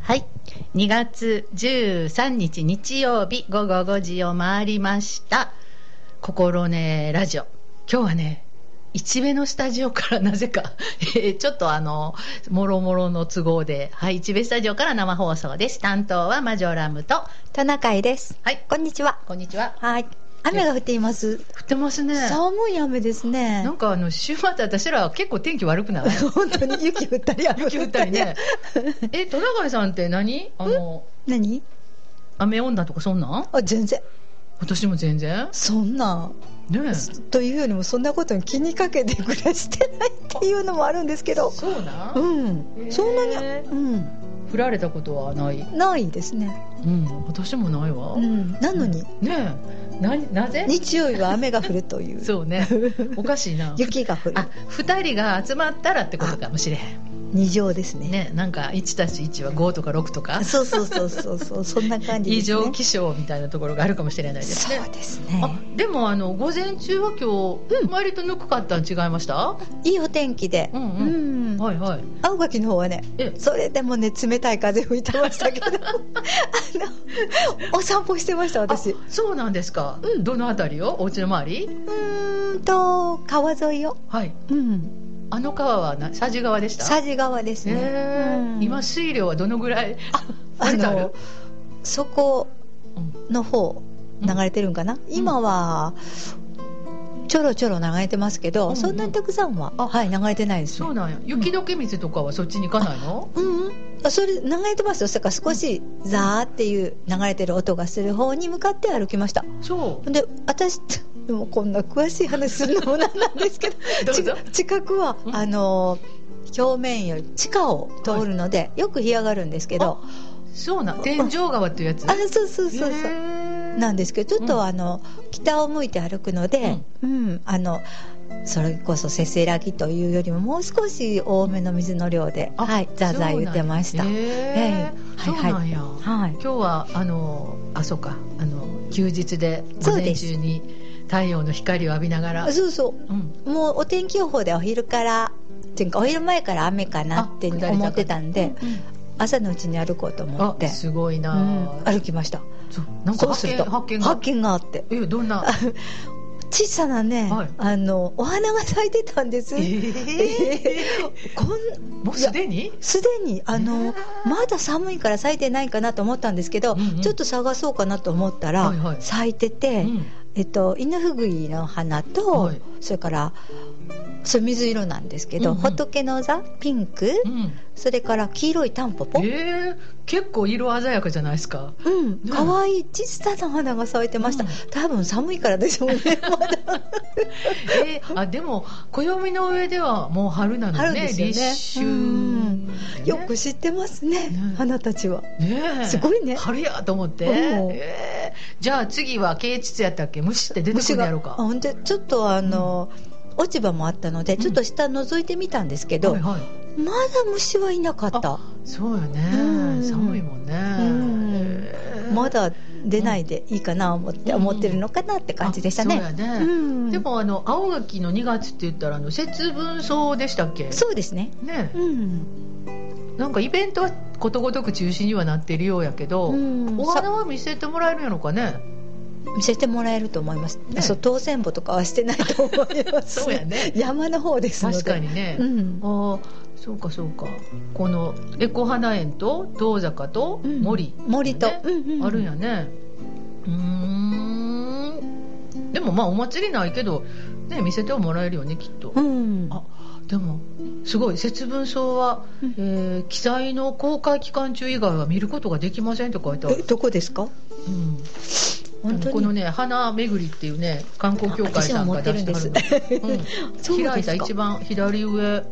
はい、2月13日日曜日午後5時を回りました。心ねラジオ、今日はね一部のスタジオからなぜかちょっともろもろの都合で、はい、一部スタジオから生放送です。担当はマジョラムと田中井です。はい、こんにちは。こんにちは。はい、雨が降っています。降ってますね。寒い雨ですね。なんか週末私らは結構天気悪くない？本当に雪降ったり雨降ったりね戸永さんって何？何？雨女とかそんなん？あ、全然。私も全然そんな、ね、というよりもそんなことに気にかけて暮らしてないっていうのもあるんですけど。そうな、うん、そんなに、うん、振られたことはないですね、うん、私もないわ、うん、なのに、ね、なぜ日曜日は雨が降るというそうね、おかしいな雪が降る。あ、2人が集まったらってことかもしれへん。2乗です ね、なんか 1+1 は5とか6とかそうそんな感じですね。異常気象みたいなところがあるかもしれないですね。そうですね。あ、でも午前中は今日、うん、割とぬくかったん違いました？いいお天気で、うんうんうん、はいはい。青垣の方はね、それでもね冷たい風吹いてましたけどお散歩してました私。そうなんですか、うん、どのあたりよ？お家の周り？川沿いよ。はい、うん、川は佐治川でした。佐治川ですね、うん、今水量はどのぐらい？そこの方流れてるんかな、うん、今はちょろちょろ流れてますけど、うんうん、そんなにたくさんは、はい、流れてないです。そうなんや。雪解け水とかはそっちに行かないの？それ流れてますよ。だから少しザーっていう流れてる音がする方に向かって歩きました。そうで、私でもこんな詳しい話するのもなんですけど近くは表面より地下を通るので、はい、よく干上がるんですけど。そうな、天井川というやつ。そうなんですけど、ちょっと北を向いて歩くので、うんうん、それこそせせらぎというよりももう少し多めの水の量で、はい、ザザ言ってました。そうなんや。はい、今日はそうか、休日で午前中に太陽の光を浴びながら、そう、もうお天気予報でお昼からっていうかお昼前から雨かなって思ってたんで、朝のうちに歩こうと思って。すごいな、うん、歩きました。なんか発見があって、どんな小さなね、はい、お花が咲いてたんです。もうすでにまだ寒いから咲いてないかなと思ったんですけど、ちょっと探そうかなと思ったら、咲いてて、イヌフグイの花と、それから水色なんですけど、仏の座ピンク、それから黄色いタンポポ、結構色鮮やかじゃないですか。かわいい小さな花が咲いてました、多分寒いからでしょうねでも暦の上ではもう春なの ね、立春、よく知ってますね、花たちは、すごいね、春やと思って、じゃあ次は啓蟄やったっけ？虫って出てくるのやろうか。ほんでちょっと落ち葉もあったのでちょっと下覗いてみたんですけど、まだ虫はいなかった。そうよね、寒いもんね、まだ出ないでいいかな思ってるのかなって感じでしたね。そうやね、でも青垣の2月って言ったら節分草でしたっけ？そうですね、なんかイベントはことごとく中止にはなってるようやけど、お花は見せてもらえるのかね？見せてもらえると思います、そう、当選簿とかはしてないと思いますそうやね、山の方ですので。確かにね、そうかこのエコ花園と遠坂と森と、あるんやね。でもまあお祭りないけど、見せてはもらえるよねきっと、でもすごい節分草は、記載の公開期間中以外は見ることができませんって書いてある。どこですか？このね花巡りっていうね観光協会さんが出してはるんです、開いた一番左上、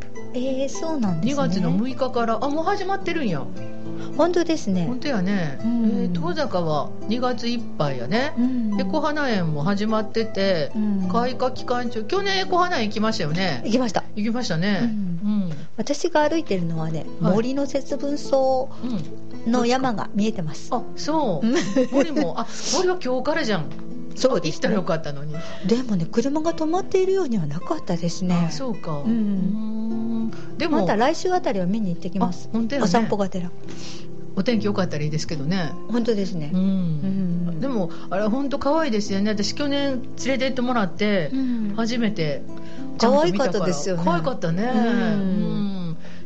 そうなんですね、2月の6日からもう始まってるんや。本当ですね。本当やね、遠坂は2月いっぱいやね、エコ花園も始まってて、開花期間中。去年エコ花園行きましたよね。行きましたね、私が歩いてるのはね、森の節分草の山が見えてます。森は今日からじゃん。そうですね、行ったらよかったのに。でもね車が止まっているようにはなかったですね。そうか、でもまた来週あたりは見に行ってきます。お散歩がてらお天気良かったらいいですけどね。本当ですね、うんうん、でもあれ本当可愛いですよね。私去年連れてってもらって初めてちゃんと見たから可愛かったですよね。可愛かったね、うんう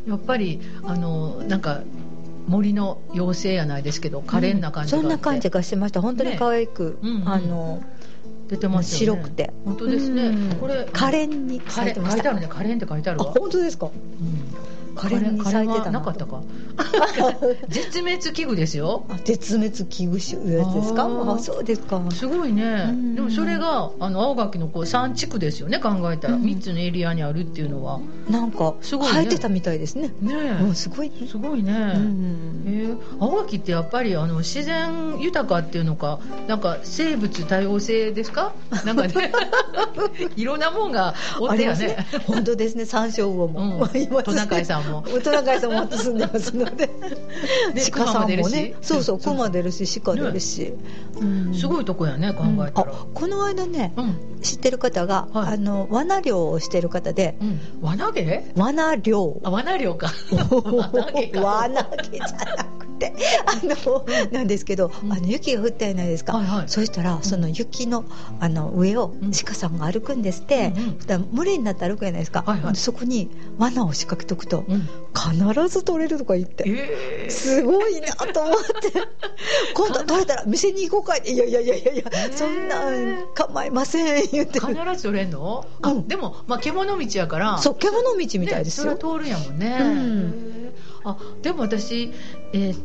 ん、やっぱりなんか森の妖精やないですけど可憐な感じがあって、うん、そんな感じがしてました。本当に可愛く、ね、うんうん、出てますよね。白くて本当ですね、うん、これ可憐に咲いてました。書いてあるね、可憐って書いてあるわ。あ、本当ですか、うん、可憐に咲いてたなと。可憐はなかったか絶滅危惧ですよ。絶滅危惧種やつですか。ああ、そうですか。すごいね、うん、でもそれが青垣のこう3地区ですよね。考えたら3つのエリアにあるっていうのは、うん、なんかすごい、ね、生えてたみたいですね。ねえ、もうすごいね、すごいね、うん青垣ってやっぱり自然豊かっていうのか、なんか生物多様性ですか。なんかねいろんなもんがおってや ね本当ですね。山椒魚も、うん、トナカイさんも住んでますの で鹿さんもね、そうそう、クマ出るし鹿出るし、うん、すごいとこやね、考えたら、うん、この間ね、うん、知ってる方が、はい、罠漁をしてる方で、うん、罠毛罠漁、あ、罠漁か罠毛じゃなくてなんですけど、雪が降ったじゃないですか、はいはい、そうしたらその雪の上を鹿さんが歩くんですって、うんうん、だから群れになって歩くじゃないですか、はいはい、そこに罠を仕掛けとくと、うん、必ず取れるとか言って、すごいなと思って今度取れたら店に行こうかい、いやいやいやいや、そんなん構いません言って必ず取れんの、うん、でも、まあ、獣道やから、そう、獣道みたいですよ、ね、それは通るやもんね、うん、あ、でも私、春日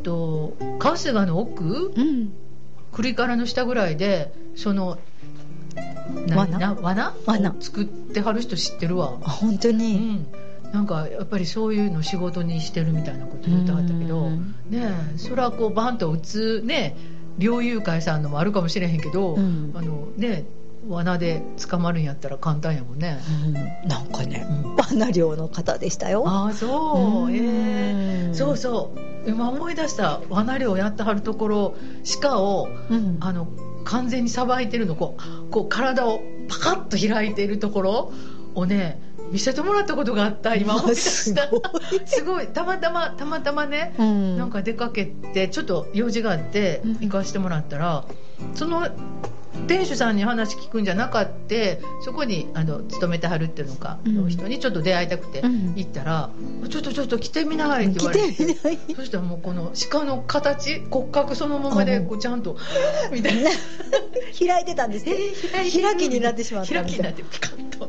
の奥、うん、栗からの下ぐらいでその罠作ってはる人知ってるわ。あ、本当に、うん、なんかやっぱりそういうの仕事にしてるみたいなこと言ってはったけど、ねえ、それはこうバンと打つね、猟友会さんのもあるかもしれへんけど、うん、ね罠で捕まるんやったら簡単やもんね、うん、なんかね、うん、罠猟の方でしたよ。あ、そう、そうそう、今思い出した。罠猟やってはるところ、鹿を、うん、完全にさばいてるの、こう体をパカッと開いているところをね見せてもらったことがあった。今思い出した。すごいたまたまね、うん、なんか出かけてちょっと用事があって行かせてもらったら、うん、その店主さんに話聞くんじゃなかって、そこに勤めてはるっていうのかの人にちょっと出会いたくて行ったら、うん、ちょっと来てみなって言われて、うん、そしたらもうこの鹿の形骨格そのままでこうちゃんとみたいな開いてたんですね、開きになってしまったみたいな、開きになってピカッと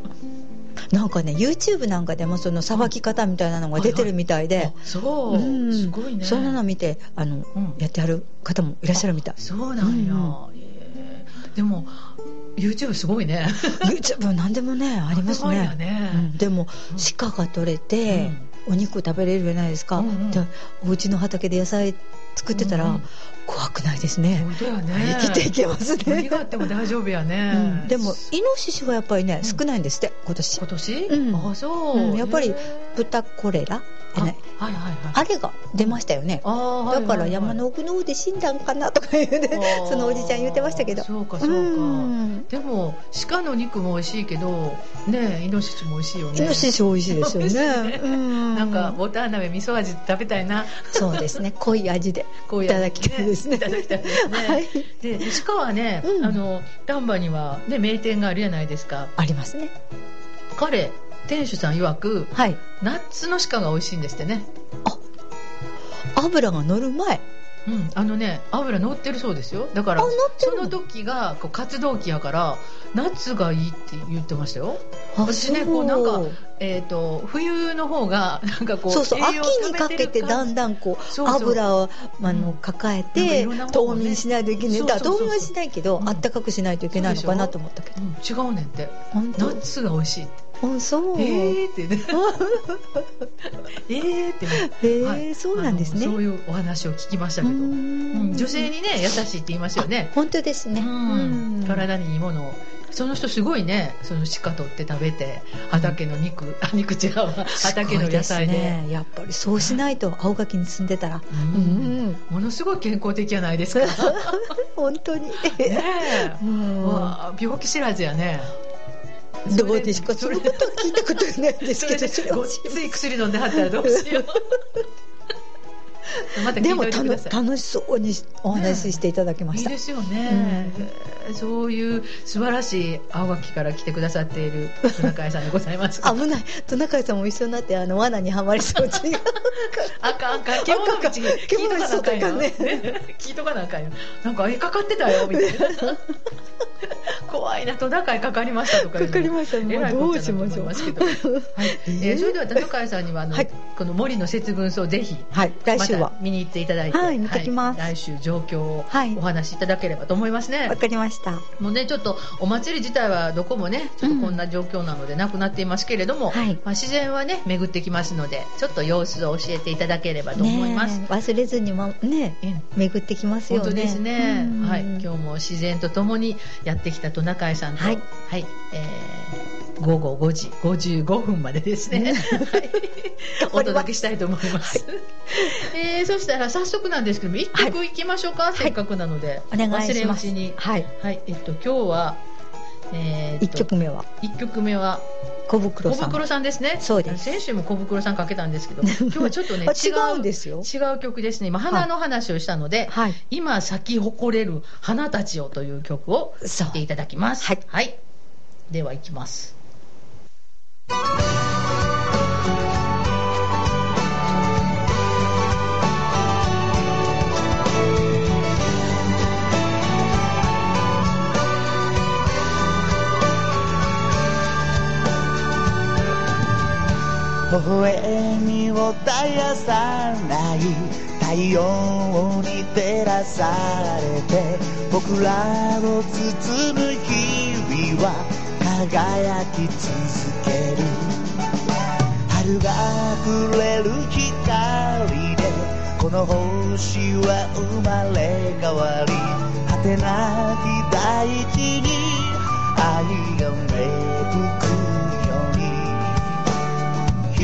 なんかね、 YouTube なんかでもそのさばき方みたいなのが出てるみたいで、そう、うん、すごいね、そんなの見てうん、やってはる方もいらっしゃるみたい。そうなんや、うん、でも YouTube すごいねYouTube 何でもねありますね、うん、でも鹿が取れて、うん、お肉食べれるじゃないですか、うんうん、でお家の畑で野菜作ってたら、うんうん、怖くないですね。そうだよね、生きていけますね。何があっても大丈夫やね、うん、でもイノシシはやっぱりね少ないんですって、うん、今年、うん、あ、そう、うん、やっぱり豚コレラね、はいはいはい、あれが出ましたよね。あ、だから山の奥の方で死んだんかなとか言う、ね、そのおじちゃん言ってましたけど、そうかそうか、うん、でも鹿の肉も美味しいけど、ね、イノシシも美味しいよね。イノシシ美味しいですよね、うん、なんかボタン鍋味噌味食べたいな。そうですね、濃い味でいただきたいですね。鹿はね、うん、丹波には、ね、名店があるじゃないですか。ありますね。彼店主さん曰く、はい、ナッツの鹿が美味しいんですってね。あ、油が乗る前、うん、ね、油乗ってるそうですよ。だからその時がこう活動期やからナッツがいいって言ってましたよ。私ね、こうなんか、冬の方がなんかこう、そうそう、秋にかけてだんだんこう、そうそう、油を抱えて、ね、冬眠しないといけない。だから冬眠はしないけど、うん、あったかくしないといけないのかなと思ったけど、うん、違うねんって、ナッツが美味しいって。そう、ってねってね、そうなんですね。そういうお話を聞きましたけど、うん、女性にね優しいって言いますよね。本当ですね、うん、体にいいものを。その人すごいね、その鹿取って食べて畑の肉、うん、肉違うわ、畑の野菜 ですね、やっぱりそうしないと青垣に住んでたら、うんうん、ものすごい健康的じゃないですか本当にねえ、うん、わ、病気知らずやね。どうですか、それと聞いたことないんですけど、ごっつい薬飲んではったらどうしようまた聞いてください。でも楽しそうにお話ししていただきました、ね、いいですよね、うん、そういう素晴らしい青垣から来てくださっているトナカイさんでございます危ない、トナカイさんも一緒になって罠にはまりそう違うあかん獣口聞いとかなあかんよ、ね、聞いとかなあかんよ、なんかかかってたよみたいな怖いな、トナカイかかりましたとかかかりました、もうどうしましょう、はいそれではトナカイさんにははい、この森の節分をぜひ、はい、来週はまた見に行っていただいて、はい、見てきます、はい、来週状況をお話しいただければと思いますね。わ、はい、かりました。もうねちょっとお祭り自体はどこもねちょっとこんな状況なのでなくなっていますけれども、うんまあ、自然はね巡ってきますのでちょっと様子を教えていただければと思います、ね、忘れずに、まね、巡ってきますよね。本当ですね、うんはい、今日も自然とともにやってきたトナカイさんと、はいはい午後5時55分までですね、うんはい、お届けしたいと思います、はいそしたら早速なんですけども一曲いきましょうか、はい、せっかくなので、はい、お願いします。忘れうちに、はいはい今日は、1曲目は小袋さんですね。そうです。先週も小袋さんかけたんですけど今日はちょっとね違う曲ですね。今花の話をしたので、はい、今咲き誇れる花たちよという曲を聴いていただきます、はいはい、ではいきます。微笑みを絶やさない太陽に照らされて僕らを包む日々は輝き続ける。春がくれる光でこの星は生まれ変わり果てなき大地に愛が芽吹く。一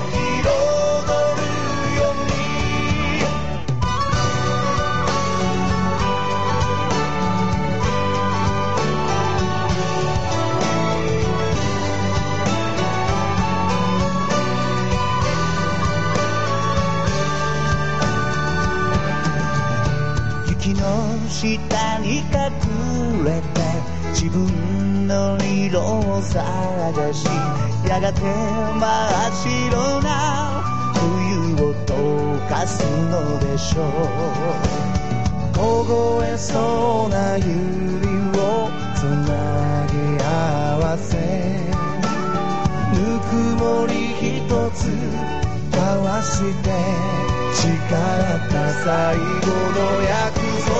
下に隠れて自分の色を探しやがて真っ白な冬を溶かすのでしょう。凍えそうな指をつなぎ合わせぬくもり一つ交わして誓った最後の約束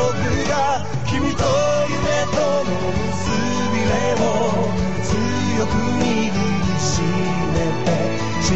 が君と夢との結び目を強く握りしめて信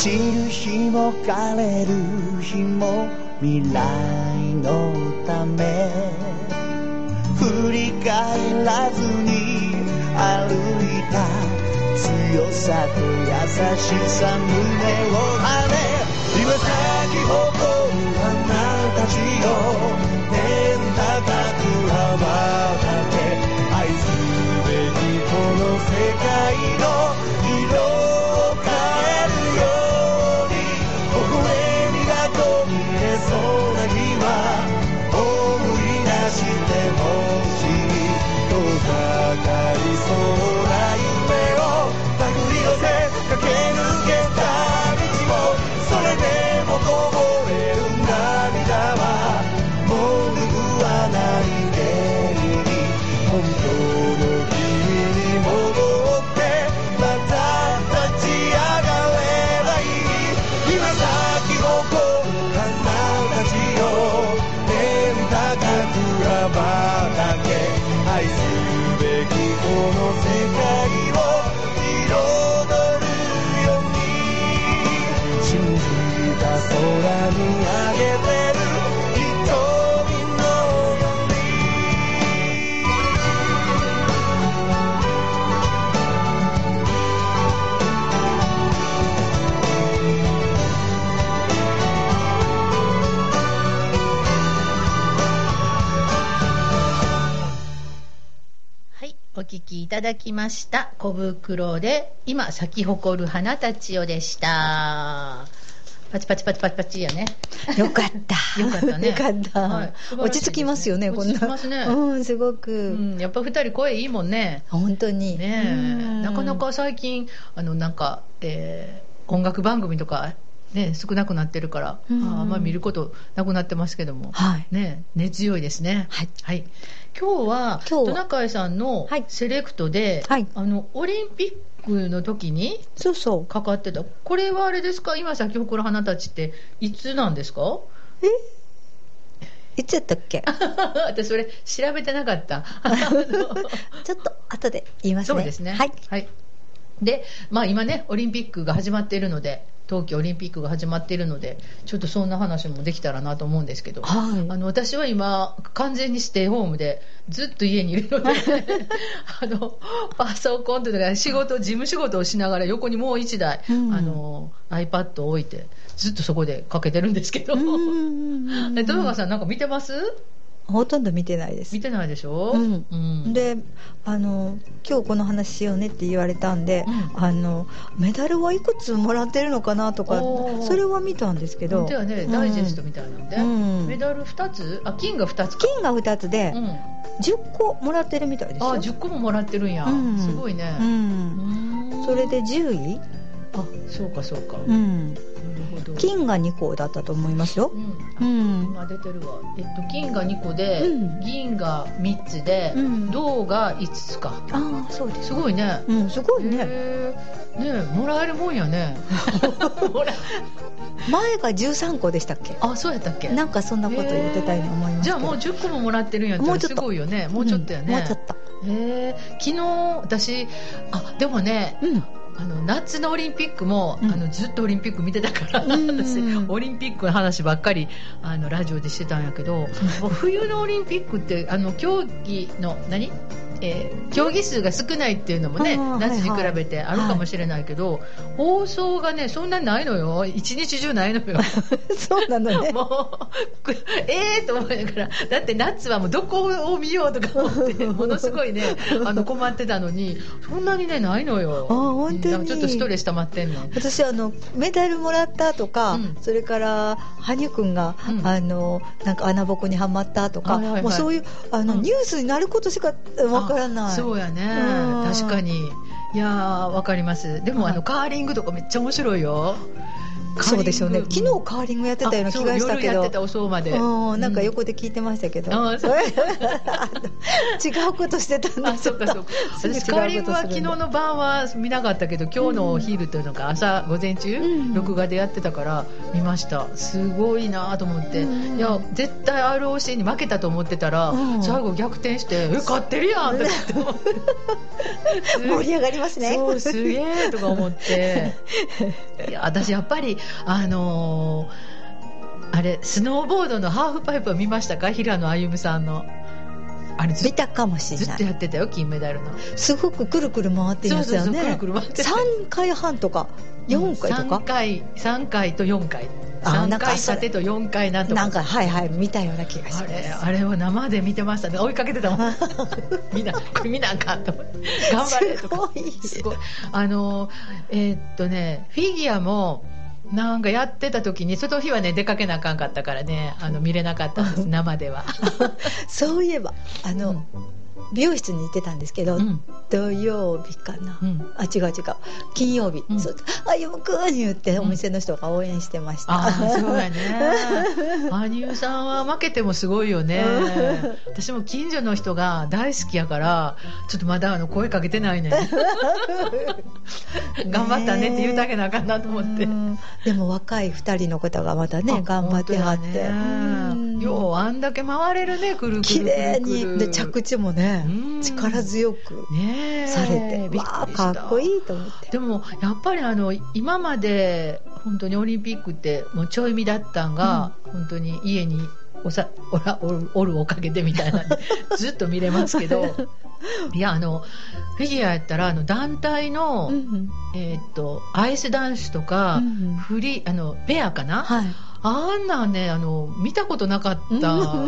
散る日も枯れる日も未来のため振り返らずに歩いた強さと優しさ胸を張れ今咲き誇る花たちよ天高く羽ばたけ愛すべきこの世界の色を変えるよお聞きいただきました小袋で今咲き誇る花たちよでした。パチパチパチパチパチやね。よかったよかったねよかった、はい、落ち着きますよね。こんな落ち着きますね、うん、すごく、うん、やっぱ2人声いいもんね本当にね。なかなか最近なんか、音楽番組とかね、少なくなってるから、うん、あんまり見ることなくなってますけども、はい、ね、根強いですね、はいはい、今日はトナカイさんのセレクトで、はい、オリンピックの時にかかってた、そうそう、これはあれですか、今咲き誇る花たちっていつなんですか？いつやったっけ私それ調べてなかったちょっと後で言いますね。そうですね、はいはい、で、まあ、今ねオリンピックが始まっているので、冬季オリンピックが始まっているので、ちょっとそんな話もできたらなと思うんですけど、はい、私は今完全にステイホームでずっと家にいるのでパソコンとか事務仕事をしながら横にもう1台、うん、iPad を置いてずっとそこでかけてるんですけど、トナカさんなんか見てます？ほとんど見てないです。見てないでしょ、うんうん、で今日この話しようねって言われたんで、うん、メダルはいくつもらってるのかなとかそれは見たんですけど、では、ね、ダイジェストみたいなんで、うん、メダル2つ、あ、金が2つか、金が2つで、うん、10個もらってるみたいですよ。あ、10個ももらってるんや、うん、すごいね、うんうん、それで10位、あ、そうかそうか、うん、金が2個だったと思いますよ、うん、今出てるわ、金が2個で、うん、銀が3つで、うん、銅が5つか、あ、そうです、すごいね、うん、すごいね、ね、もらえるもんやね前が13個でしたっけ？あ、そうやったっけ？なんかそんなこと言ってたように思います。じゃあもう10個ももらってるんやったらすごいよね。もうちょっとやね、うん、もうちょっと、昨日私、あ、でもね、うん、夏のオリンピックも、うん、ずっとオリンピック見てたから、私オリンピックの話ばっかりラジオでしてたんやけど冬のオリンピックって競技の何、競技数が少ないっていうのもね、夏に比べてあるかもしれないけど、はいはい、放送がねそんなにないのよ、一日中ないのよそうなのね、もうと思いながら、だって夏はもうどこを見ようとか思ってものすごいね困ってたのに、そんなにねないのよ。あ、本当にちょっとストレス溜まってんの。私メダルもらったとか、うん、それから羽生くんが、うん、なんか穴ぼこにはまったとか、はいはい、もうそういううん、ニュースになることしか分からない。そうやね、確かに、いや分かります。でもカーリングとかめっちゃ面白いよ。そうでしょうね、昨日カーリングやってたような気がしたけど、夜やってた、おそうまで、うん、なんか横で聞いてましたけど、うん、そう違うことしてたんだ。あ、そうかそうか、私カーリングは昨日の晩は見なかったけど、今日のお昼というのか朝午前中、うん、録画でやってたから見ました。すごいなと思って、うん、いや絶対 ROC に負けたと思ってたら、うん、最後逆転して、うん、勝ってるやんとかって思って盛り上がりますね。そう、すげーとか思っていや私やっぱりあれスノーボードのハーフパイプは見ましたか？平野歩夢さんのあれ見たかもしれない。ずっとやってたよ、金メダルの。すごくくるくる回っていますよね。そうそうそう、くるくる回って3回半とか4回とか、うん、3回と4回、3回縦と4回なんとか、なんか、はいはい、見たような気がします。あれを生で見てましたね。追いかけてたもんこれ見なあかんと思って頑張れとかすごいフィギュアもなんかやってた時に、その日はね出かけなあかんかったからね、見れなかったんです生ではそういえばうん、美容室に行ってたんですけど、うん、土曜日かな、うん、あ違う金曜日、うん、そう、あゆむくん言ってお店の人が応援してました、うん、あ、そうやね羽生さんは負けてもすごいよね私も近所の人が大好きやからちょっとまだ声かけてないね頑張ったねって言うだけなあかんなと思って、うん、でも若い2人の方がまたね頑張ってはって、ようあんだけ回れるね、くるくるくるくる、綺麗にで着地もね力強くされて、わあかっこいいと思って。でもやっぱり今まで本当にオリンピックってもうちょいみだったんが、うん、本当に家におるおかげでみたいなずっと見れますけどいやフィギュアやったら団体の、うん、アイスダンスとか、うん、ペアかな、はい、あんなね見たことなかっ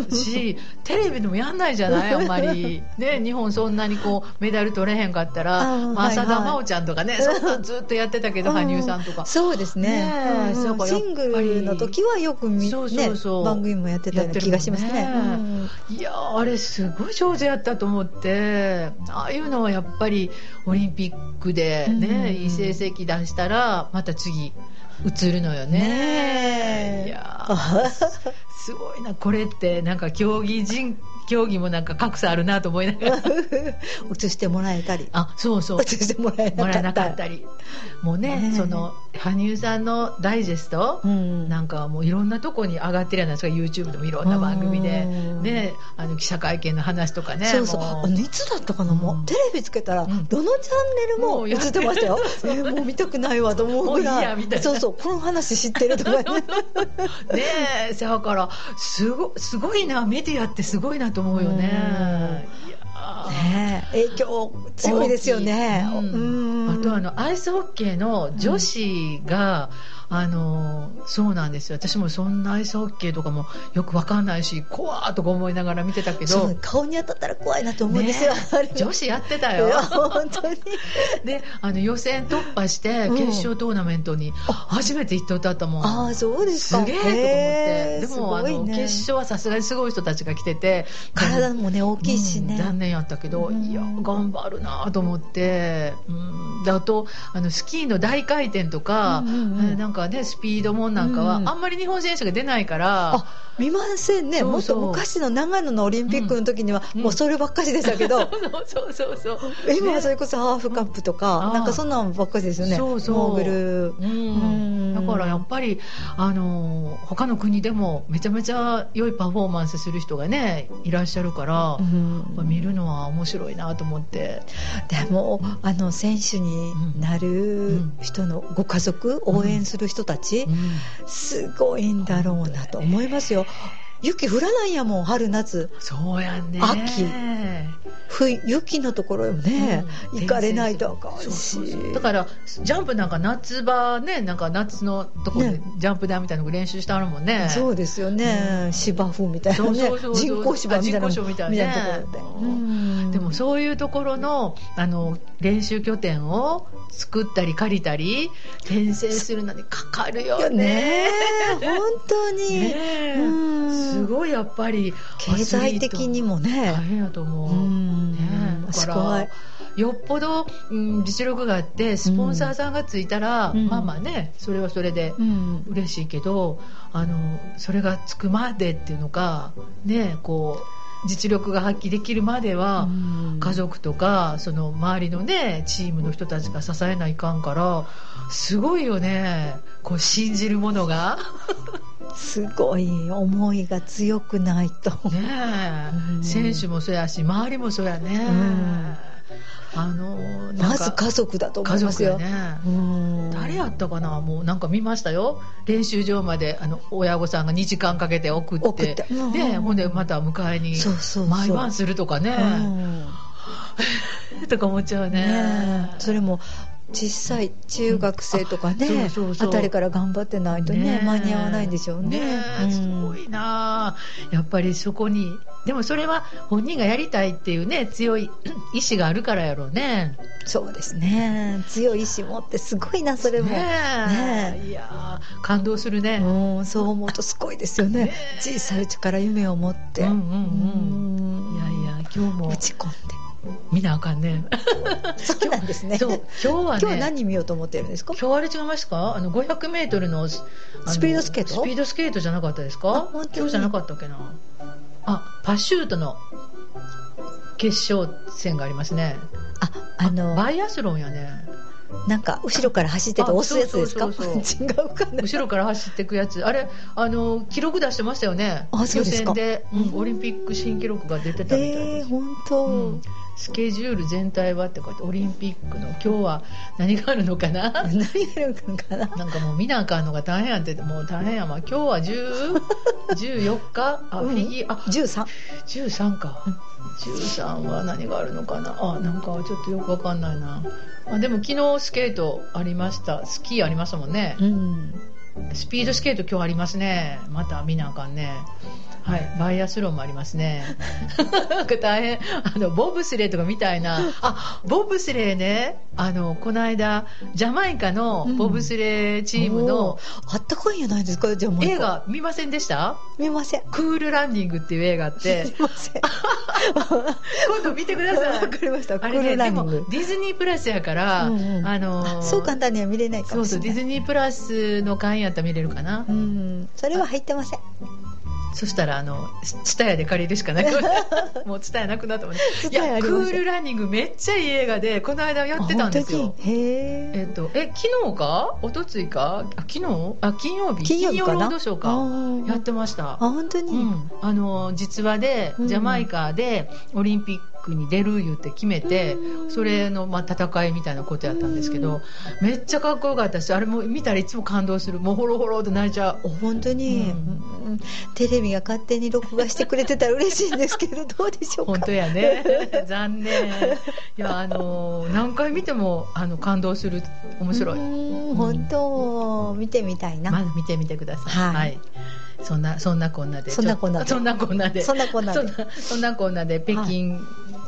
たしテレビでもやんないじゃないあんまり、ね、日本そんなにこうメダル取れへんかったら浅田真央ちゃんとかね、はいはい、ずっとやってたけど羽生さんとかそうです ね、うん、シングルの時はよくそう番組もやってたような気がします ね、うん、いやあれすごい上手やったと思ってああいうのはやっぱりオリンピックで、ね、いい成績出したらまた次映るのよ ねいやすごいなこれってなんか競技もなんか格差あるなと思いながら映してもらえたりあそうそう映してもらえなかったりもう ねその羽生さんのダイジェスト、うん、なんかもういろんなとこに上がってるじゃないですか YouTube でもいろんな番組で、ね、記者会見の話とかねそうそうもういつだったかな、うん、もうテレビつけたらどのチャンネルも映ってましたよ、うん、もう見たくないわと思うぐら いみたいなそうそうこの話知ってるとか ねだからすごいなメディアってすごいなと思うよね、ね、影響強いですよね、うん、あとアイスホッケーの女子が、うん、そうなんですよ私もそんなアイスホッケーとかもよく分かんないし怖ーとか思いながら見てたけど顔に当たったら怖いなと思うんですよ、ね、女子やってたよ本当にで予選突破して決勝トーナメントに初めて行って歌ったもん、うん、あそうですかすげえと思ってでも、ね、決勝はさすがにすごい人たちが来てて体もね大きいしね、うん、残念やったけど、うん、いや頑張るなと思って、うん、であとスキーの大回転とか、うんうんうん、なんかねスピードもんなんかは、うん、あんまり日本選手が出ないからあ見ませんねそうそうもっと昔の長野のオリンピックの時には、うん、もうそればっかりでしたけど、うん、そうそうそうそう今はそれこそハーフカップとか、ね、なんかそんなのばっかりですよねそうそうモーグル、うん、だからやっぱり他の国でもめちゃめちゃ良いパフォーマンスする人がねいらっしゃるから、うん、見るのは面白いなと思ってでも選手になる人のご家族、うん、応援する人たち、うん、すごいんだろうなと思いますよ、雪降らないやもん春夏そうやね秋雪のところへもね、うん、行かれないとあかんしそうそうそうだからジャンプなんか夏場ねなんか夏のところでジャンプ台みたいなの練習してあるもんねそうですよね、うん、芝生みたいなね人工芝みたいな人工みたいなところで、うん、でもそういうところの、練習拠点を作ったり借りたり転生するのにかかるよ ね本当にねうんすごいやっぱり経済的にもね大変やと思う、うんね、だからよっぽど、うん、実力があってスポンサーさんがついたら、うん、まあまあねそれはそれで嬉しいけど、うん、それがつくまでっていうのかねこう実力が発揮できるまでは家族とかその周りのねチームの人たちが支えないかんからすごいよねこう信じるものがすごい思いが強くないとねえ、うん、選手もそうやし周りもそうやね、うんまず家族だと思いますよ、ね、うん誰やったかなもうなんか見ましたよ練習場まで親御さんが2時間かけて送って、うんね、ほんでまた迎えに毎晩するとかねとか思っちゃう ねそれも小さい中学生とかね、うん、そうあたりから頑張ってないと ね間に合わないんでしょう ねすごいなやっぱりそこにでもそれは本人がやりたいっていうね強い意志があるからやろうねそうですね強い意志持ってすごいなそれも ねいや感動するねうんそう思うとすごいですよ ね小さいうちから夢を持って、うんうんうん、いやいや今日も打ち込んで見なあかんねそうなんですね今日はね今日何見ようと思ってるんですか今日あれ違いますか500m のスピードスケートじゃなかったですか今日じゃなかったっけなあパシュートの決勝戦がありますねバイアスロンやねなんか後ろから走ってて押すやつですか違うかな後ろから走ってくやつあれ記録出してましたよね予選で、うん、オリンピック新記録が出てたみたいです本当、うん、スケジュール全体はってこうやってオリンピックの今日は何があるのかな何があるのかななんかもう見なあかんのが大変やんってもう大変やわ、まあ、今日は14日あ、うん、フィギュア13か、うん、13は何があるのかなあなんかちょっとよくわかんないなあでも昨日スケートありましたスキーありましたもんね、うん、スピードスケート今日ありますねまた見なあかんねはい、バイアスロンもありますねなんか大変ボブスレーとかみたいなあボブスレーねこの間ジャマイカのボブスレーチームの、うん、あったかいんじゃないですかジャマイカ映画見ませんでした見ませんクールランディングっていう映画って見ません今度見てくださいわかりましたクールランディング、ね、でもディズニープラスやから、うんうん、そう簡単には見れないかもしれないそうそうディズニープラスの会員やったら見れるかな、うん、それは入ってませんそしたらツタヤで借りるしかないもうツタヤなくなったもんねいやクールランニングめっちゃいい映画でこの間やってたんですよへえ昨日かおとついかあ昨日あ金曜ロードショーかやってましたあ本当に、うん、実話でジャマイカでオリンピックに出る言って決めて、うん、それの、まあ、戦いみたいなことやったんですけど、うん、めっちゃかっこよかったしあれも見たらいつも感動するもうホロホロって泣いちゃう本当に、うん、テレビが勝手に録画してくれてたら嬉しいんですけどどうでしょうか本当やね残念いや何回見ても感動する面白いうん本当、うん、見てみたいな、まあ、見てみてください、はいはい、そんなこんなでそんなこんなでそんなこんなで北京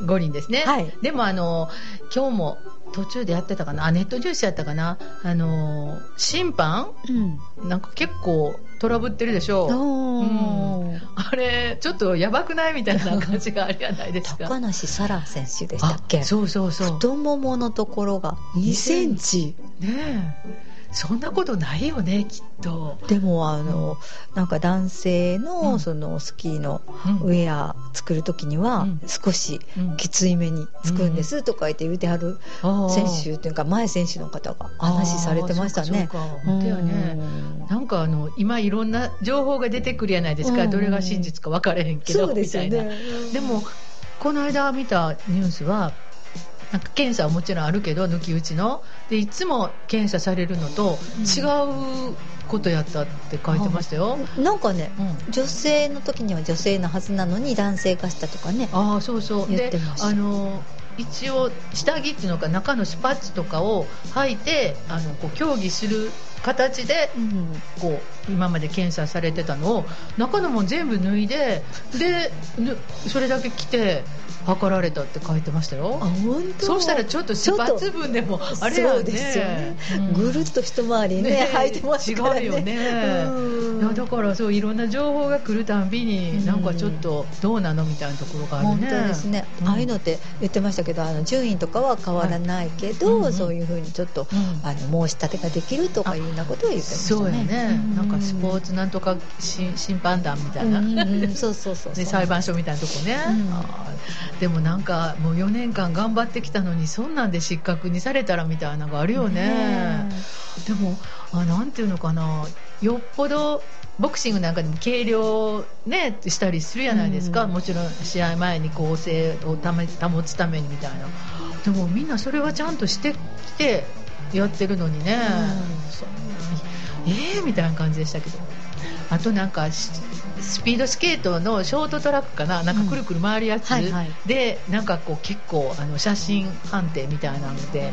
五輪ですね、はい、でも今日も途中でやってたかなあネットニュースやったかな審判、うん、なんか結構トラブってるでしょうん、あれちょっとやばくないみたいな感じがあるじゃないですか高梨沙羅選手でしたっけそう太もものところが2センチねえそんなことないよねきっとでもなんか男性の、うん、そのスキーのウェア作るときには、うん、少しきついめに作るんです、うん、とか言って言うてはる選手というか前選手の方が話されてましたねなんか今いろんな情報が出てくるじゃないですか、うんうん、どれが真実か分からへんけど、そうですよね、みたいなでもこの間見たニュースはなんか検査はもちろんあるけど抜き打ちのでいつも検査されるのと違うことやったって書いてましたよ、うん、なんかね、うん、女性の時には女性のはずなのに男性化したとかねあそうそう言ってましたで一応下着っていうのか中のスパッツとかを履いてこう競技する形で、うん、こう今まで検査されてたのを中のも全部脱いでそれだけ着て測られたって書いてましたよあ本当そうしたらちょっとスパッツ分でもあれやねそうですよね、うん、ぐるっと一回り ね履いてますからね違うよねうんいやだからそういろんな情報が来るたんびになんかちょっとどうなのみたいなところがあるね本当ですね、うん、ああいうのって言ってましたけど順位とかは変わらないけど、はい、そういうふうにちょっと、うん、申し立てができるとかいうなことは言ってましたねそうやね、うん、なんかスポーツなんとか審判団みたいな、うん、そうそうそうで裁判所みたいなとこね、うん、でもなんかもう4年間頑張ってきたのにそんなんで失格にされたらみたいなのがあるよね、うん、でもなんていうのかなよっぽどボクシングなんかでも計量、ね、したりするじゃないですか、うん、もちろん試合前に構成を保つためにみたいなでもみんなそれはちゃんとしてきてやってるのにね、うん、そんなにみたいな感じでしたけどあとなんかスピードスケートのショートトラックかななんかくるくる回るやつ、うんはいはい、でなんかこう結構写真判定みたいなので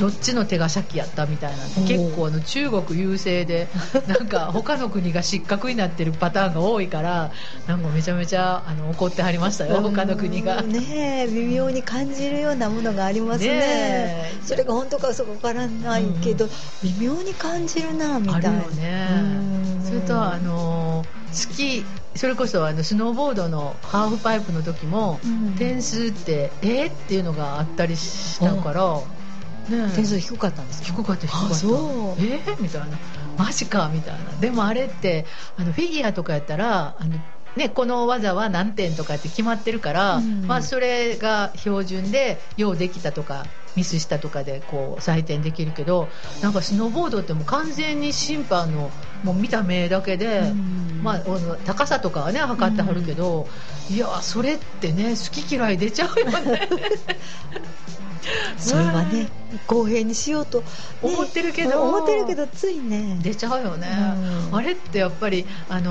どっちの手が先やったみたいな結構中国優勢でなんか他の国が失格になってるパターンが多いからなんかめちゃめちゃ怒ってはりましたよ他の国がねえ微妙に感じるようなものがあります ねそれが本当かそこからないけど、うん、微妙に感じるなみたいなあるよねそれとスキーそれこそスノーボードのハーフパイプの時も、うん、点数ってっていうのがあったりしたから、ね、点数低かったんですか低かったそうみたいなマジかみたいなでもあれってフィギュアとかやったらね、この技は何点とかって決まってるから、うんまあ、それが標準で用できたとかミスしたとかでこう採点できるけどなんかスノーボードってもう完全に審判のもう見た目だけで、まあ、高さとかはね測ってはるけど、いやそれってね好き嫌い出ちゃうよねそれはね公平にしようと、ね、思ってるけどついね出ちゃうよね、うん、あれってやっぱりなん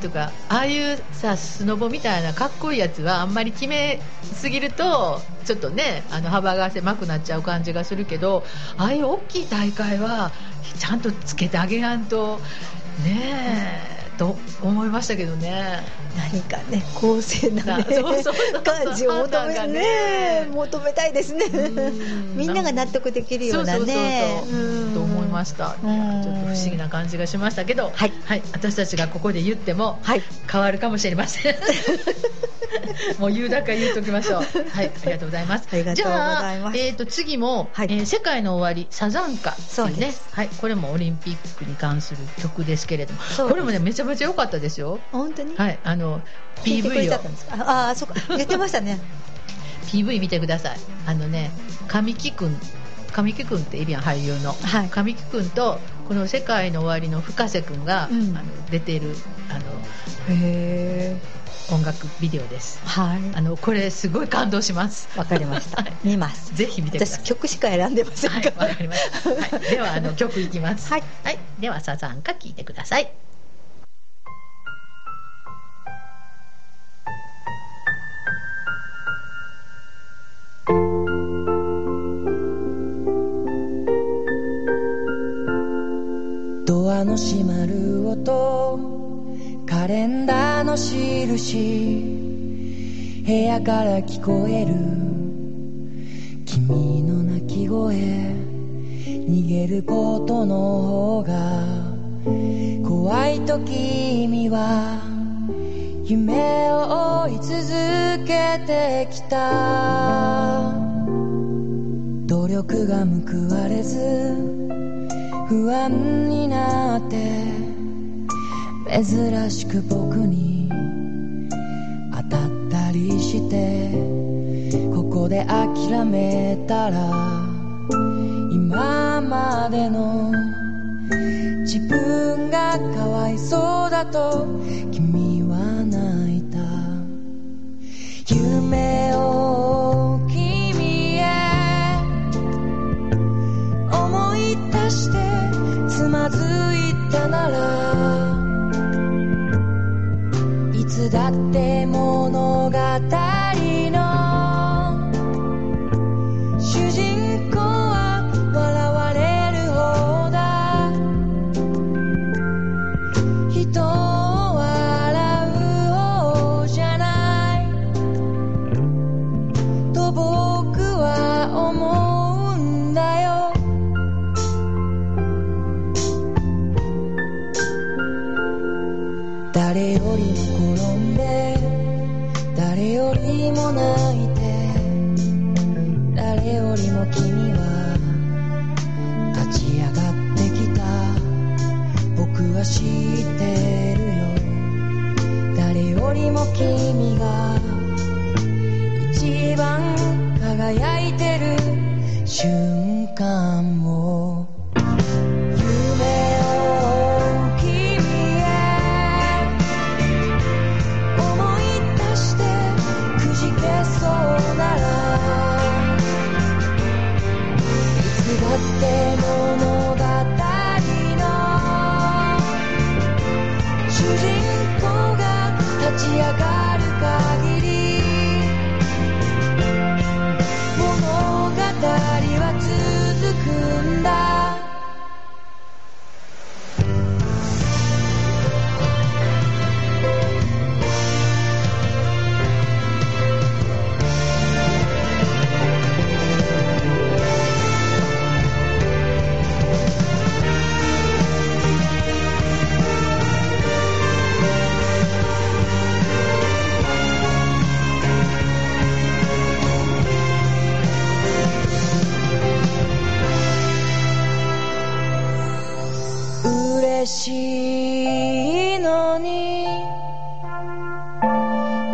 ていうかああいうさスノボみたいなかっこいいやつはあんまり決めすぎるとちょっとね幅が狭くなっちゃう感じがするけど、ああいう大きい大会はちゃんとつけてあげやんとねえ、うんと思いましたけどね。何かね公正な、ね、そう感じを求めたいですねみんなが納得できるようなねと思いました。ちょっと不思議な感じがしましたけど、はいはい、私たちがここで言っても変わるかもしれませんもう言うだけ言うときましょうはい、ありがとうございます。じゃあ、次も、はい世界の終わりサザンカですね。そうです、はい、これもオリンピックに関する曲ですけれども、これもねめちゃめちゃ良かったですよ。本当に、はい、PV をあそうか言ってましたねPV 見てください。ね神木くんってエビアン俳優の、はい、神木くんとこの世界の終わりの深瀬くんが、うん、出ているへ音楽ビデオです、はい、これすごい感動します。わかりました、はい、見ます。ぜひ見てください。私曲しか選んでませんから。わかりました、はい、では曲いきます、はいはい、ではサザンカ聞いてください。ドアの閉まる音、カレンダーの印、部屋から聞こえる君の泣き声、逃げることの方が怖いと君は夢を追い続けてきた。努力が報われず不安になって珍しく僕に当たったりして、ここで諦めたら今までの自分がかわいそうだと君は泣いた。夢を君へ思い出してつまずいたならいつだって物語の主人公は笑われる方だ。人を笑う方じゃないと僕は思うんだよ。誰よりも転んで誰よりも泣いて誰よりも君は立ち上がってきた。僕は知ってるよ。誰よりも君が一番輝いてる瞬間を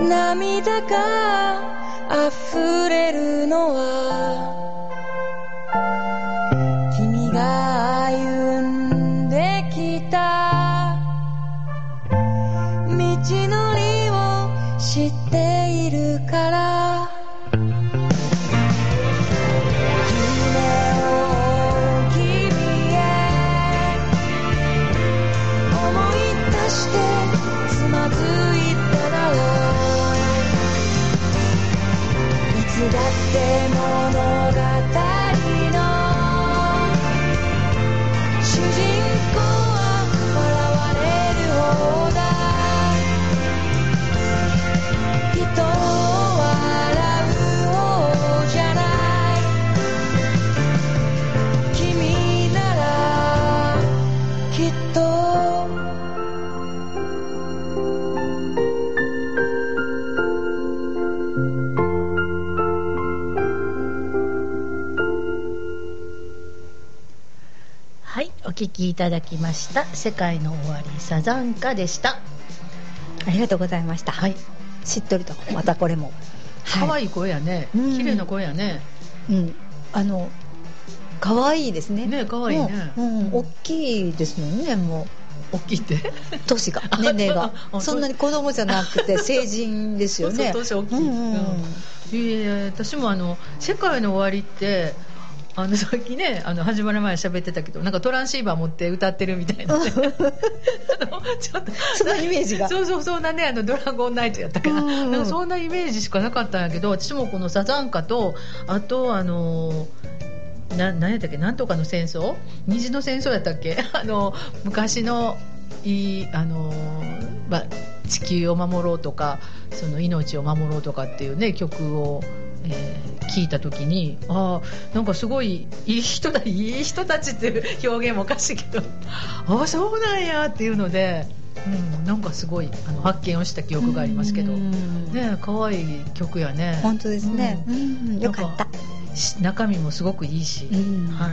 涙が溢れるのは君が歩んできたお聞きいただきました世界の終わりサザンカでした。ありがとうございました、はい、しっとりとまたこれも可愛い声やね、うん、綺麗な声やね、うん、可愛いですね、ね、可愛いね、うんうん、大きいですもんね。もう大きいって年が年齢がそんなに子供じゃなくて成人ですよね。そうそう、年大きい、うんうんうん、私も世界の終わりってさっきね始まる前喋ってたけどなんかトランシーバー持って歌ってるみたいな、ね、ちょっとそんなイメージがそうだね。ドラゴンナイトやったから、うん、なんかそんなイメージしかなかったんやけど、私もこのサザンカとあと何やったっけ、なんとかの戦争、虹の戦争やったっけ、昔のいい地球を守ろうとかその命を守ろうとかっていうね曲を聞いた時になんかすごいいい人たちっていう表現もおかしいけどそうなんやっていうので、うん、なんかすごい発見をした記憶がありますけど、ね、可愛い曲やね。本当ですね、うんうん、よかった。中身もすごくいいし、うんはい、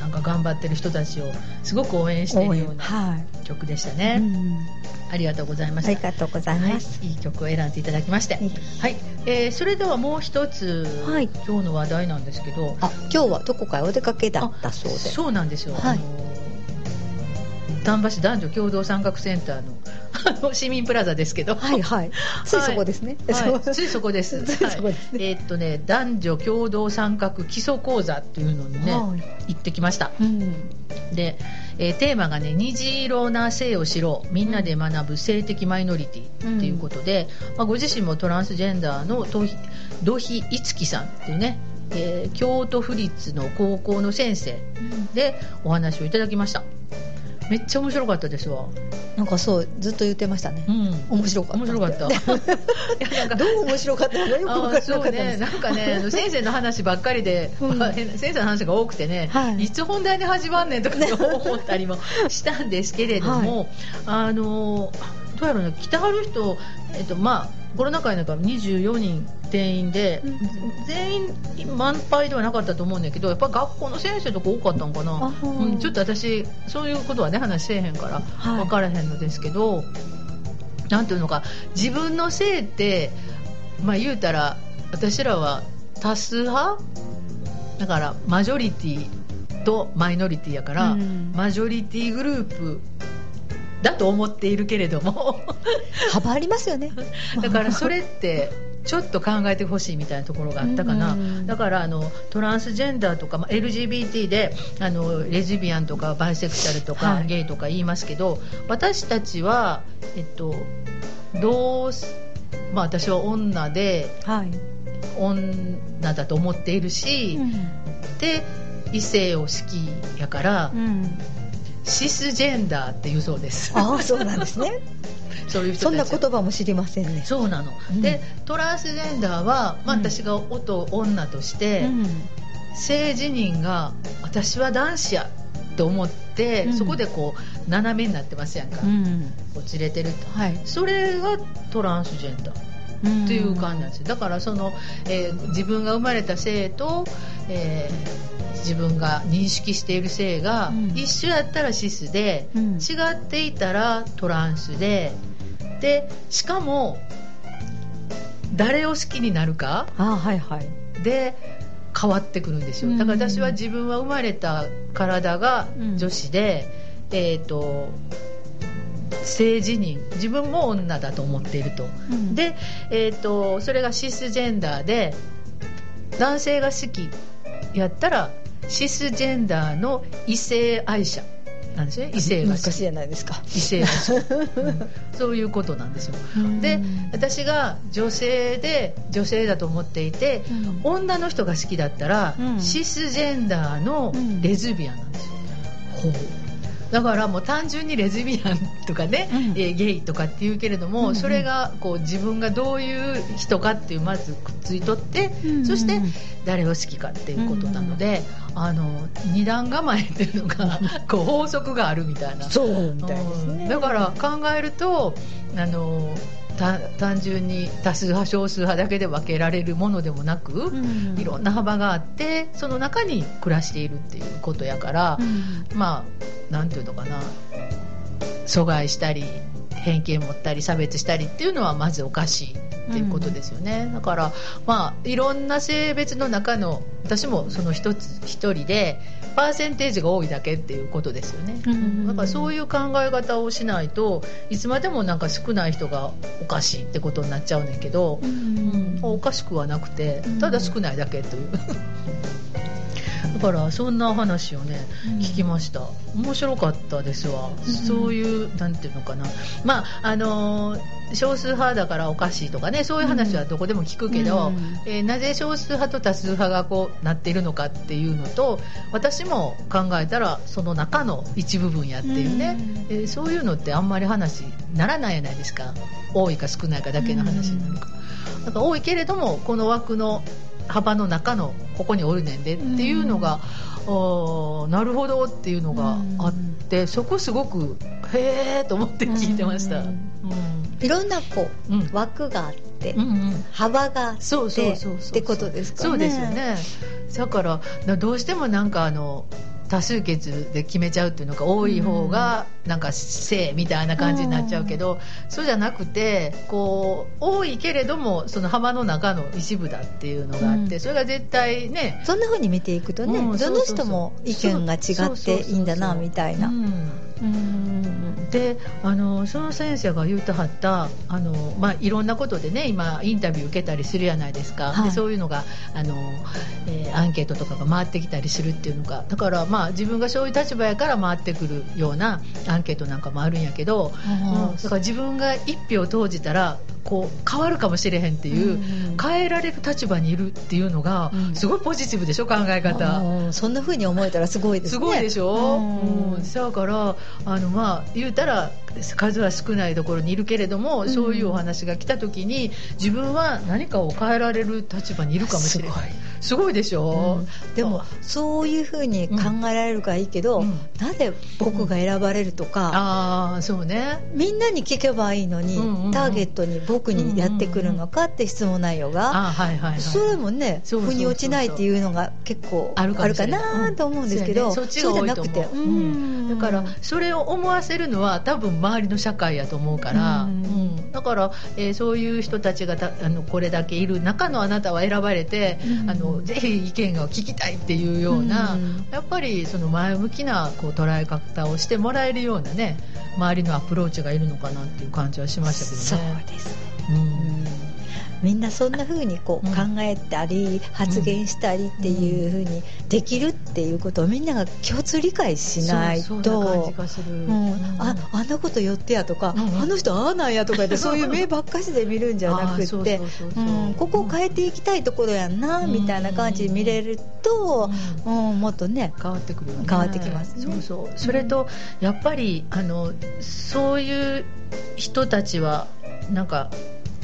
なんか頑張ってる人たちをすごく応援しているような曲でしたね、はい、ありがとうございました。ありがとうございます、はい、いい曲を選んでいただきまして、はいそれではもう一つ、はい、今日の話題なんですけど今日はどこかへお出かけだったそうで。そうなんですよ、はい丹波市男女共同参画センターの市民プラザですけど、はいはい、ついそこですね、はい、ついそこです。男女共同参画基礎講座というのにね、はい、行ってきました、うん、で、テーマがね虹色な性を知ろうみんなで学ぶ性的マイノリティということで、うんご自身もトランスジェンダーの土肥いつきさんっていうね京都府立の高校の先生でお話をいただきました。めっちゃ面白かったですわ。なんかそうずっと言ってましたね、うん、面白かったいやなんかどう面白かったのかよく分からなかったんです。なんかね先生の話ばっかりで、うん、先生の話が多くてね、はい、いつ本題で始まんねんとか思ったりもしたんですけれども、はい、どうやろうね来てはる人、コロナ禍の中24人定員で、うん、全員満杯ではなかったと思うんだけどやっぱ学校の先生とか多かったのかな、うん、ちょっと私そういうことはね話せへんから分からへんのですけど、はい、なんていうのか自分の性って、言うたら私らは多数派だからマジョリティとマイノリティやから、うん、マジョリティグループだと思っているけれども幅ありますよねだからそれってちょっと考えてほしいみたいなところがあったかな、うんうん、だからトランスジェンダーとか、LGBT でレズビアンとかバイセクシャルとか、はい、ゲイとか言いますけど私たちは、私は女で、はい、女だと思っているし、うん、で異性を好きやから、うんシスジェンダーっていうそうです。そうなんですねそういう人そんな言葉も知りませんね。そうなの、うん、でトランスジェンダーは、私が女として、性自認が私は男子やと思って、そこでこう斜めになってますやんか、こうずれてると、はい、それがトランスジェンダーっていう感じなんですよ。だから自分が生まれた性と、自分が認識している性が一緒やったらシスで、違っていたらトランスで、でしかも誰を好きになるか、はいはい、で変わってくるんですよ。だから私は自分は生まれた体が女子で、性自認自分も女だと思っていると、で、それがシスジェンダーで男性が好きやったらシスジェンダーの異性愛者なんですね。異性が好き難しいじゃないですか異性が好き、そういうことなんですよ。で私が女性で女性だと思っていて、女の人が好きだったら、シスジェンダーのレズビアンなんですよ、だからもう単純にレズビアンとかね、ゲイとかっていうけれども、それがこう自分がどういう人かっていうまずくっついとって、そして誰を好きかっていうことなので、二段構えっていうのがこう法則があるみたいな。そうみたいですね。だから考えると単純に多数派少数派だけで分けられるものでもなく、いろんな幅があってその中に暮らしているっていうことやから、まあなんていうのかな、阻害したり偏見持ったり差別したりっていうのはまずおかしいっていうことですよね。だからまあいろんな性別の中の私もその一人でパーセンテージが多いだけっていうことですよね。だからそういう考え方をしないといつまでもなんか少ない人がおかしいってことになっちゃうんだけど、おかしくはなくてただ少ないだけというだからそんな話をね聞きました。面白かったですわ。そういうなんていうのかな、まあ少数派だからおかしいとかね、そういう話はどこでも聞くけど、なぜ少数派と多数派がこうなっているのかっていうのと、私も考えたらその中の一部分やっていうね、そういうのってあんまり話ならないじゃないですか。多いか少ないかだけの話になるから、だから多いけれどもこの枠の幅の中のここにおるねんでっていうのが、なるほどっていうのがあって、そこすごくへーと思って聞いてました。いろんなこう、枠があって、幅があってってことですかね。そうですよね。だからどうしてもなんか多数決で決めちゃうっていうのが多い方がなんか性みたいな感じになっちゃうけど、そうじゃなくてこう多いけれどもその幅の中の一部だっていうのがあって、それが絶対ね、そんな風に見ていくとね、どの人も意見が違っていいんだなみたいな。でその先生が言うとはったまあ、いろんなことでね今インタビュー受けたりするじゃないですか、でそういうのがアンケートとかが回ってきたりするっていうのが、だからまあ自分がそういう立場やから回ってくるようなアンケートなんかもあるんやけど、だから自分が一票投じたらこう変わるかもしれへんっていう、変えられる立場にいるっていうのがすごいポジティブでしょ、考え方、そんな風に思えたらすごいですね。すごいでしょ、だからまあ言うたら数は少ないところにいるけれども、そういうお話が来た時に自分は何かを変えられる立場にいるかもしれない。すごいでしょ、でもそういう風に考えられるからいいけど、なぜ僕が選ばれるとか、そうね、みんなに聞けばいいのに、ターゲットに僕にやってくるのかって質問内容が、それもね腑に落ちないっていうのが結構あるかなと思うんですけど、そうじゃなくて、だからそれを思わせるのは多分周りの社会やと思うから、だから、そういう人たちがこれだけいる中のあなたは選ばれて、ぜひ意見が聞きたいっていうような、やっぱりその前向きなこう捉え方をしてもらえるようなね周りのアプローチがいるのかなっていう感じはしましたけどね。そうですね、みんなそんな風にこう考えたり発言したりっていう風にできるっていうことをみんなが共通理解しないと、あんなこと言ってやとか、あの人ああなんやとかってそういう目ばっかしで見るんじゃなくて、ここを変えていきたいところやんなみたいな感じで見れると、もっとね変わってくるよね。変わってきますね。それとやっぱりそういう人たちはなんか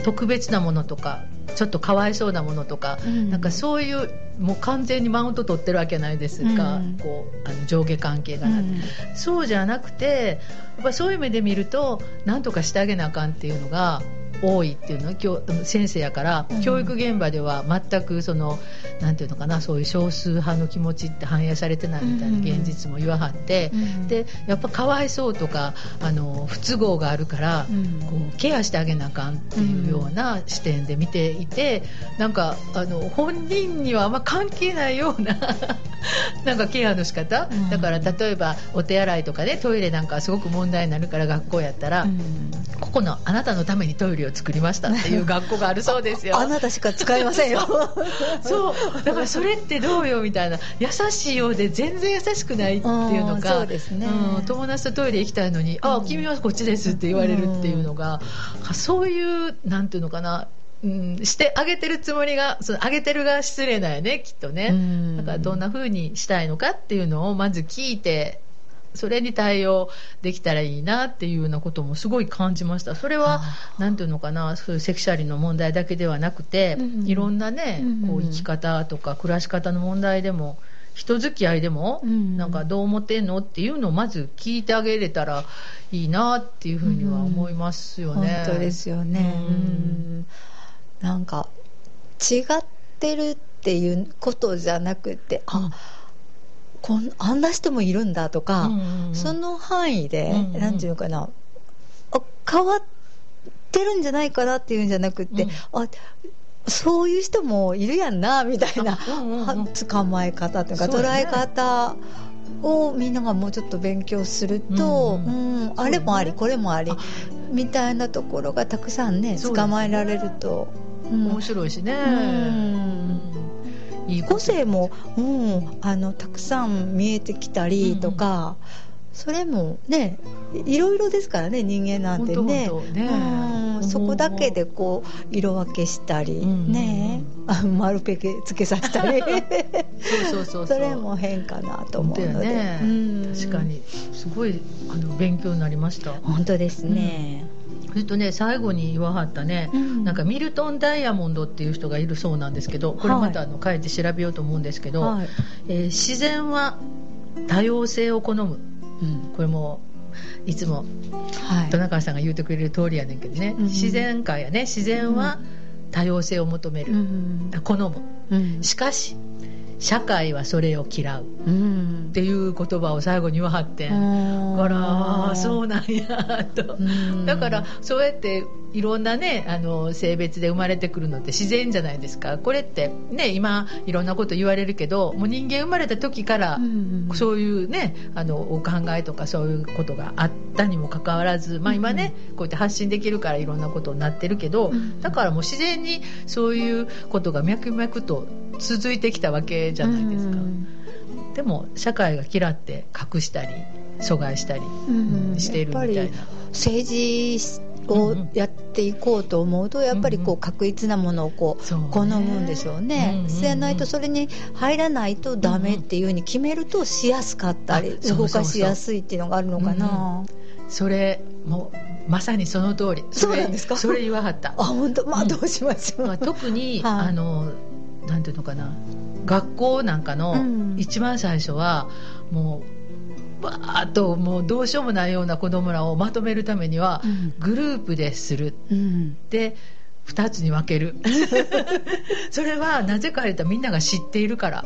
特別なものとかちょっとかわいそうなものとか、なんかそういうもう完全にマウント取ってるわけないですか、こう上下関係がなって、そうじゃなくてやっぱそういう目で見ると何とかしてあげなあかんっていうのが多いっていうのは先生やから、教育現場では全くそのなんていうのかな、そういう少数派の気持ちって反映されてないみたいな現実も言わはって、でやっぱかわいそうとか不都合があるから、こうケアしてあげなあかんっていうような視点で見ていて、なんか本人にはあんま関係ないようななんかケアの仕方、だから例えばお手洗いとかねトイレなんかすごく問題になるから学校やったら、ここのあなたのためにトイレを作りましたっていう学校があるそうですよ。あなたしか使えませんよそうだからそれってどうよみたいな、優しいようで全然優しくないっていうのが、そうですね、友達とトイレ行きたいのに、あ君はこっちですって言われるっていうのが、そういうなんていうのかな、してあげてるつもりが、そのあげてるが失礼だよねきっとね。だからどんな風にしたいのかっていうのをまず聞いて、それに対応できたらいいなっていうようなこともすごい感じました。それはなんていうのかな、そういうセクシャリの問題だけではなくて、いろんなね、こう生き方とか暮らし方の問題でも人付き合いでも、なんかどう思ってんのっていうのをまず聞いてあげれたらいいなっていうふうには思いますよね。本当ですよね。なんか違ってるっていうことじゃなくて、あんな人もいるんだとか、その範囲で、なんていうかな、変わってるんじゃないかなっていうんじゃなくて、そういう人もいるやんなみたいな、捕まえ方とか、ね、捉え方をみんながもうちょっと勉強すると、あれもありこれもありみたいなところがたくさんね、捕まえられると、面白いしね、いい個性も、たくさん見えてきたりとか、それもね、いろいろですからね、人間なんてね。そこだけでこう色分けしたり、ね、丸ペケつけさせたりそれも変かなと思うので、確かにすごい勉強になりました。本当ですね。それとね、最後に言わはったね、なんかミルトン・ダイヤモンドっていう人がいるそうなんですけど、これまた書いて調べようと思うんですけど、自然は多様性を好む、これもいつも戸中さんが言うてくれる通りやねんけどね、自然界やね、自然は多様性を求める、好む、しかし社会はそれを嫌う、っていう言葉を最後に言わはって、あらそうなんやと、だからそうやっていろんなね、性別で生まれてくるのって自然じゃないですか。これってね、今いろんなこと言われるけど、もう人間生まれた時からそういうね、お考えとかそういうことがあったにもかかわらず、今ねこうやって発信できるからいろんなことになってるけど、だからもう自然にそういうことが脈々と続いてきたわけじゃないですか。でも社会が嫌って隠したり阻害したりしているみたいな、やっぱり政治をやっていこうと思うと、やっぱりこう確実なものをこう好むんでしょうね。せないと、それに入らないとダメっていう風に決めるとしやすかったり、動かしやすいっていうのがあるのかな。それもまさにその通り。そうなんですか。それ言わはった。本当、どうしましょう。特になんていうのかな、学校なんかの一番最初はもうバーッと、もうどうしようもないような子供らをまとめるためにはグループでする、で2つに分けるそれはなぜか言ったらみんなが知っているから、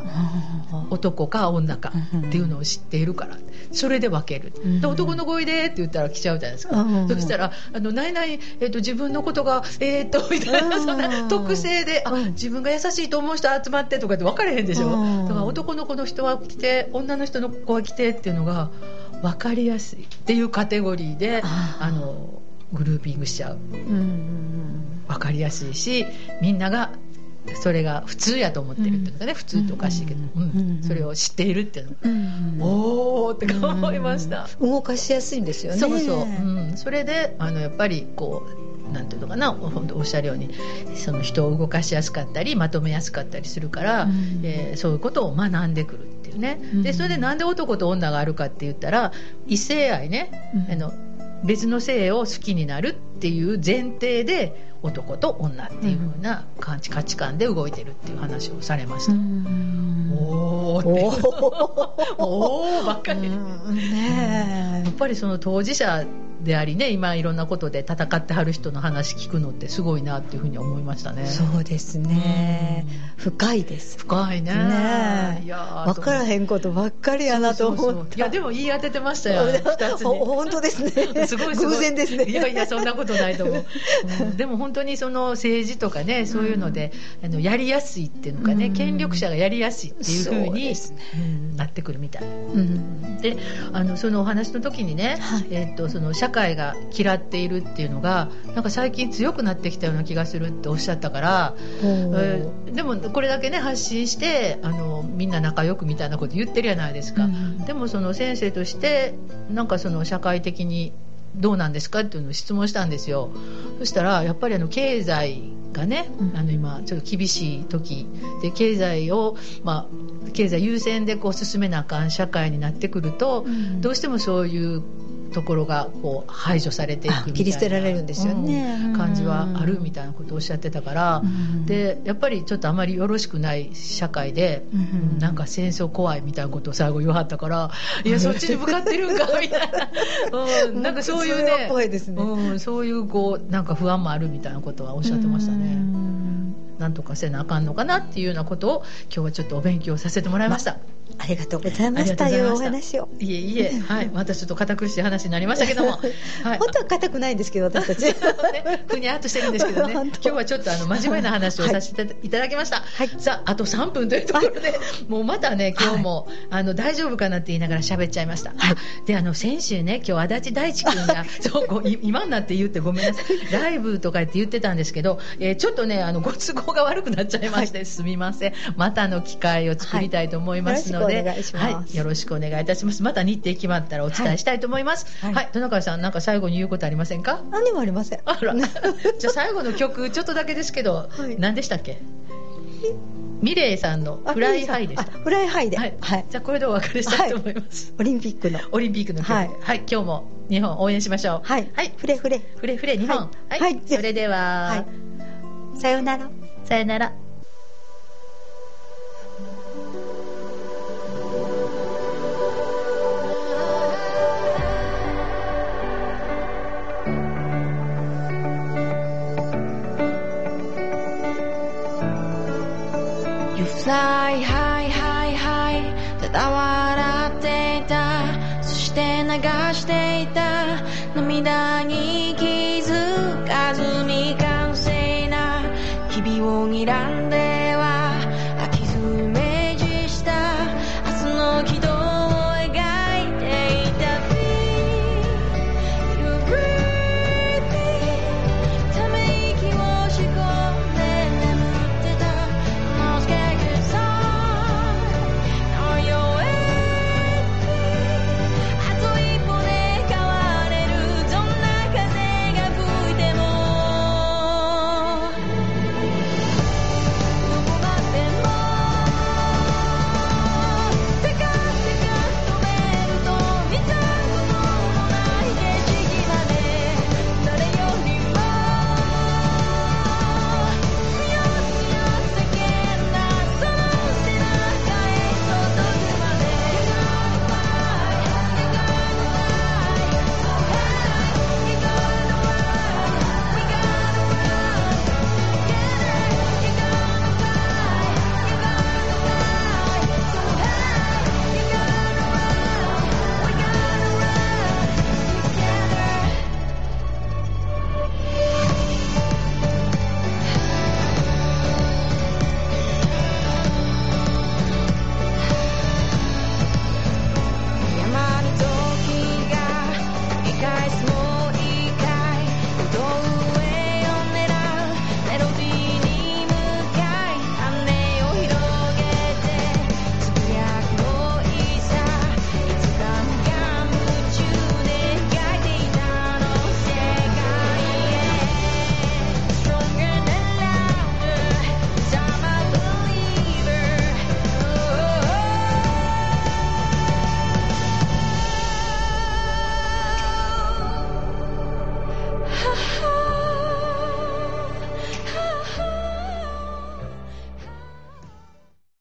男か女かっていうのを知っているから、それで分ける、で男の声でって言ったら来ちゃうじゃないですか、そしたらないない、自分のことがみたいな、そんな特性で、自分が優しいと思う人集まってとかって分かれへんでしょ。だから男の子の人は来て、女の人の子は来てっていうのが分かりやすいっていうカテゴリーでグルーピングしちゃう、分かりやすいし、みんながそれが普通やと思ってるっていうのがね、普通っておかしいけど、それを知っているっていうのが、おーって思いました。動かしやすいんですよね。そうそう、それでやっぱりこうなんていうのかな、おっしゃるようにその人を動かしやすかったりまとめやすかったりするから、そういうことを学んでくるっていうね。でそれでなんで男と女があるかって言ったら、異性愛ね、別の性を好きになるっていう前提で男と女っていう風な価値観で動いてるっていう話をされました。おーっておーばっかり、ね、やっぱりその当事者でありね、今いろんなことで戦ってはる人の話聞くのってすごいなっていうふうに思いましたね。そうですね、深いです。深い ね。いや分からへんことばっかりやなと思った。いやでも言い当ててましたよ、2つに。本当ですねすごい偶然ですね。いやいやそんなことないと思う、でも本当にその政治とかね、そういうので、やりやすいっていうのかね、権力者がやりやすいっていうふうになってくるみたい、でそのお話の時にね、その社会が嫌っているっていうのがなんか最近強くなってきたような気がするっておっしゃったから、でもこれだけね発信してみんな仲良くみたいなこと言ってるじゃないですか、でもその先生としてなんかその社会的にどうなんですかっていうのを質問したんですよ。そしたらやっぱり経済がね、今ちょっと厳しい時で経済を、経済優先でこう進めなあかん社会になってくると、うん、どうしてもそういうところがこう排除されていくみたいな、切り捨てられるんですよね、感じはあるみたいなことをおっしゃってたから、うん、でやっぱりちょっとあまりよろしくない社会で、うん、なんか戦争怖いみたいなことを最後言わはったから、うん、いやそっちに向かってるんかみたいな、うん、なんかそういうね、怖いですね、うん、そういうこうなんか不安もあるみたいなことはおっしゃってましたね、うん、なんとかせなあかんのかなっていうようなことを今日はちょっとお勉強させてもらいました、ありがとうございました。いうお話を。いえいえ、はい、またちょっと固くして話になりましたけども、はい、本当は固くないんですけど私たちふにゃっとしてるんですけどね今日はちょっと真面目な話をさせていただきました、はい、さああと3分というところで、はい、もうまたね今日も、はい、大丈夫かなって言いながら喋っちゃいました、はい、で先週ね今日足立大地君がそう今になって言ってごめんなさいライブとかって言ってたんですけど、ちょっとねご都合が悪くなっちゃいまして、はい、すみません、またの機会を作りたいと思いますので、はいお願いします、はい、よろしくお願いいたします。また日程決まったらお伝えしたいと思います、はいはい、戸中さんなんか最後に言うことありませんか？何もありません。あらじゃあ最後の曲ちょっとだけですけど、はい、何でしたっけ？ミレイさんのフライハイでした。フライハイで、はいはい、じゃあこれでお別れしたいと思います、はい、オリンピックの曲、はいはい、今日も日本応援しましょう、はいはい、フレフレ日本、はいはいはい、それでは、はい、さよならFly high high high ただ笑っていたそして流していた涙に気づかずに完成な日々を睨んだ